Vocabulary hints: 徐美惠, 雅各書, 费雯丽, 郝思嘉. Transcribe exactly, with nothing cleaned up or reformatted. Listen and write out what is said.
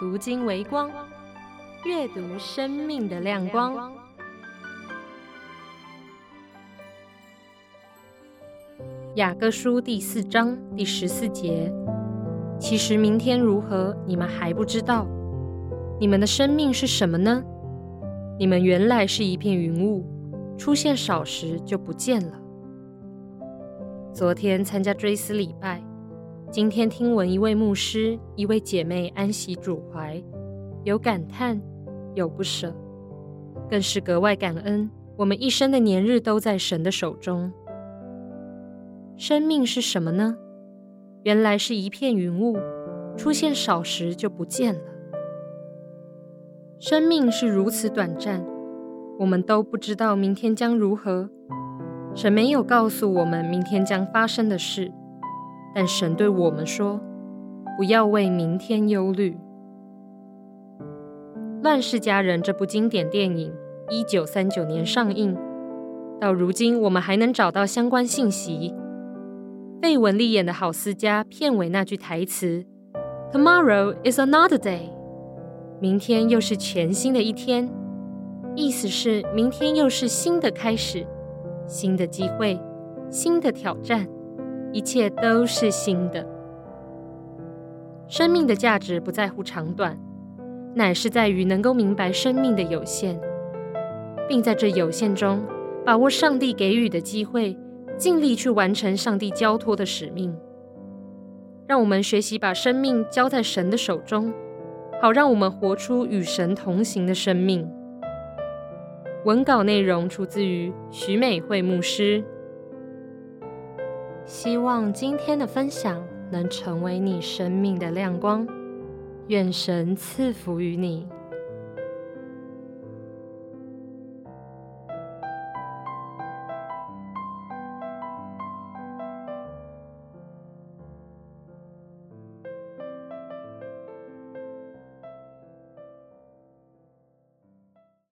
读经为光，阅读生命的亮光。雅各书第四章第十四节：其实明天如何，你们还不知道。你们的生命是什么呢？你们原来是一片云雾，出现少时就不见了。昨天参加追思礼拜，今天听闻一位牧师、一位姐妹安息主怀，有感叹，有不舍，更是格外感恩。我们一生的年日都在神的手中。生命是什么呢？原来是一片云雾，出现少时就不见了。生命是如此短暂，我们都不知道明天将如何。神没有告诉我们明天将发生的事，但神对我们说，不要为明天忧虑。《乱世佳人》这部经典电影一九三九年上映，到如今我们还能找到相关信息。费雯丽演的郝思嘉片尾那句台词 Tomorrow is another day， 明天又是全新的一天，意思是明天又是新的开始，新的机会，新的挑战，一切都是新的。生命的价值不在乎长短，乃是在于能够明白生命的有限，并在这有限中把握上帝给予的机会，尽力去完成上帝交托的使命。让我们学习把生命交在神的手中，好让我们活出与神同行的生命。文稿内容出自于徐美惠牧师。希望今天的分享能成为你生命的亮光，愿神赐福于你。